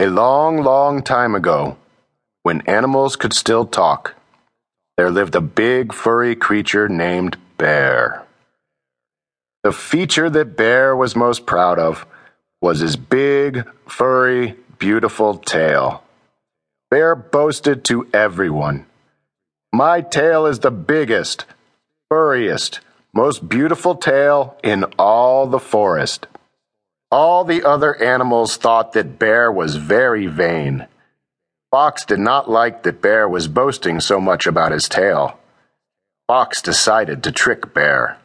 A long, long time ago, when animals could still talk, there lived a big furry creature named Bear. The feature that Bear was most proud of was his big, furry, beautiful tail. Bear boasted to everyone, "My tail is the biggest, furriest, most beautiful tail in all the forest." All the other animals thought that Bear was very vain. Fox did not like that Bear was boasting so much about his tail. Fox decided to trick Bear.